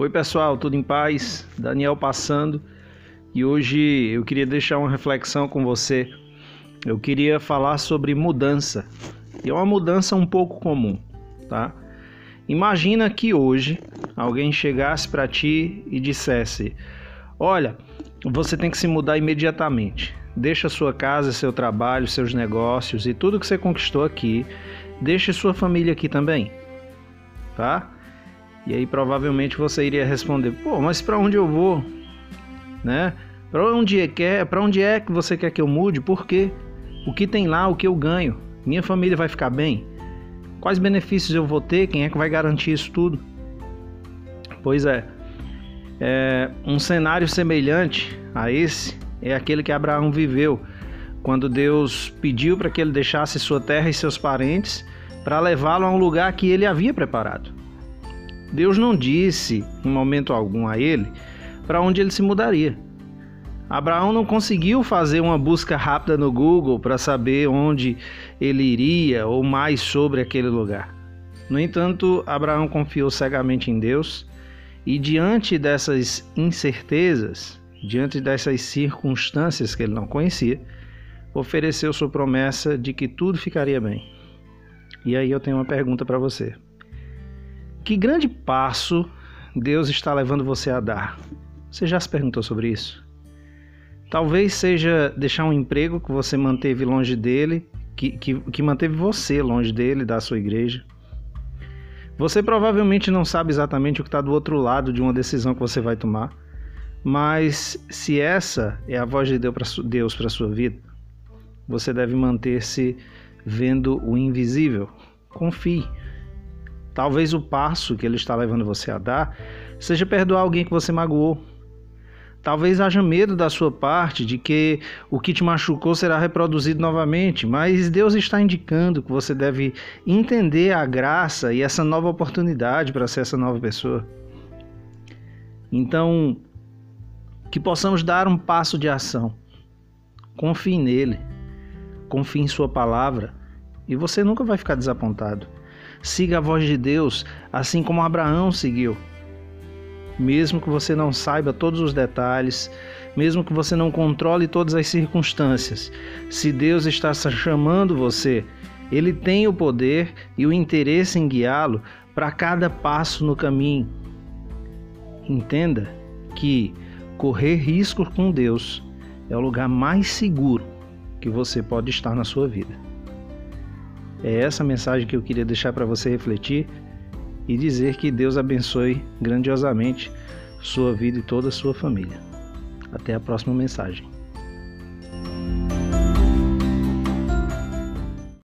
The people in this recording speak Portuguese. Oi pessoal, tudo em paz? Daniel passando, e hoje eu queria deixar uma reflexão com você. Eu queria falar sobre mudança, e é uma mudança um pouco comum, tá? Imagina que hoje alguém chegasse para ti e dissesse: olha, você tem que se mudar imediatamente, deixa sua casa, seu trabalho, seus negócios e tudo que você conquistou aqui, deixa sua família aqui também, tá? E aí provavelmente você iria responder: pô, mas para onde eu vou, né? Para onde é que você quer que eu mude? Por quê? O que tem lá? O que eu ganho? Minha família vai ficar bem? Quais benefícios eu vou ter? Quem é que vai garantir isso tudo? Pois é, um cenário semelhante a esse é aquele que Abraão viveu quando Deus pediu para que ele deixasse sua terra e seus parentes para levá-lo a um lugar que ele havia preparado. Deus não disse em momento algum a ele para onde ele se mudaria. Abraão não conseguiu fazer uma busca rápida no Google para saber onde ele iria ou mais sobre aquele lugar. No entanto, Abraão confiou cegamente em Deus e, diante dessas incertezas, diante dessas circunstâncias que ele não conhecia, ofereceu sua promessa de que tudo ficaria bem. E aí eu tenho uma pergunta para você. Que grande passo Deus está levando você a dar? Você já se perguntou sobre isso? Talvez seja deixar um emprego que você manteve longe dele, que manteve você longe dele, da sua igreja. Você provavelmente não sabe exatamente o que está do outro lado de uma decisão que você vai tomar, mas se essa é a voz de Deus para a sua vida, você deve manter-se vendo o invisível. Confie. Talvez o passo que ele está levando você a dar seja perdoar alguém que você magoou. Talvez haja medo da sua parte de que o que te machucou será reproduzido novamente, mas Deus está indicando que você deve entender a graça e essa nova oportunidade para ser essa nova pessoa. Então, que possamos dar um passo de ação. Confie nele, confie em sua palavra e você nunca vai ficar desapontado. Siga a voz de Deus, assim como Abraão seguiu. Mesmo que você não saiba todos os detalhes, mesmo que você não controle todas as circunstâncias, se Deus está chamando você, Ele tem o poder e o interesse em guiá-lo para cada passo no caminho. Entenda que correr riscos com Deus é o lugar mais seguro que você pode estar na sua vida. É essa mensagem que eu queria deixar para você refletir e dizer que Deus abençoe grandiosamente sua vida e toda a sua família. Até a próxima mensagem.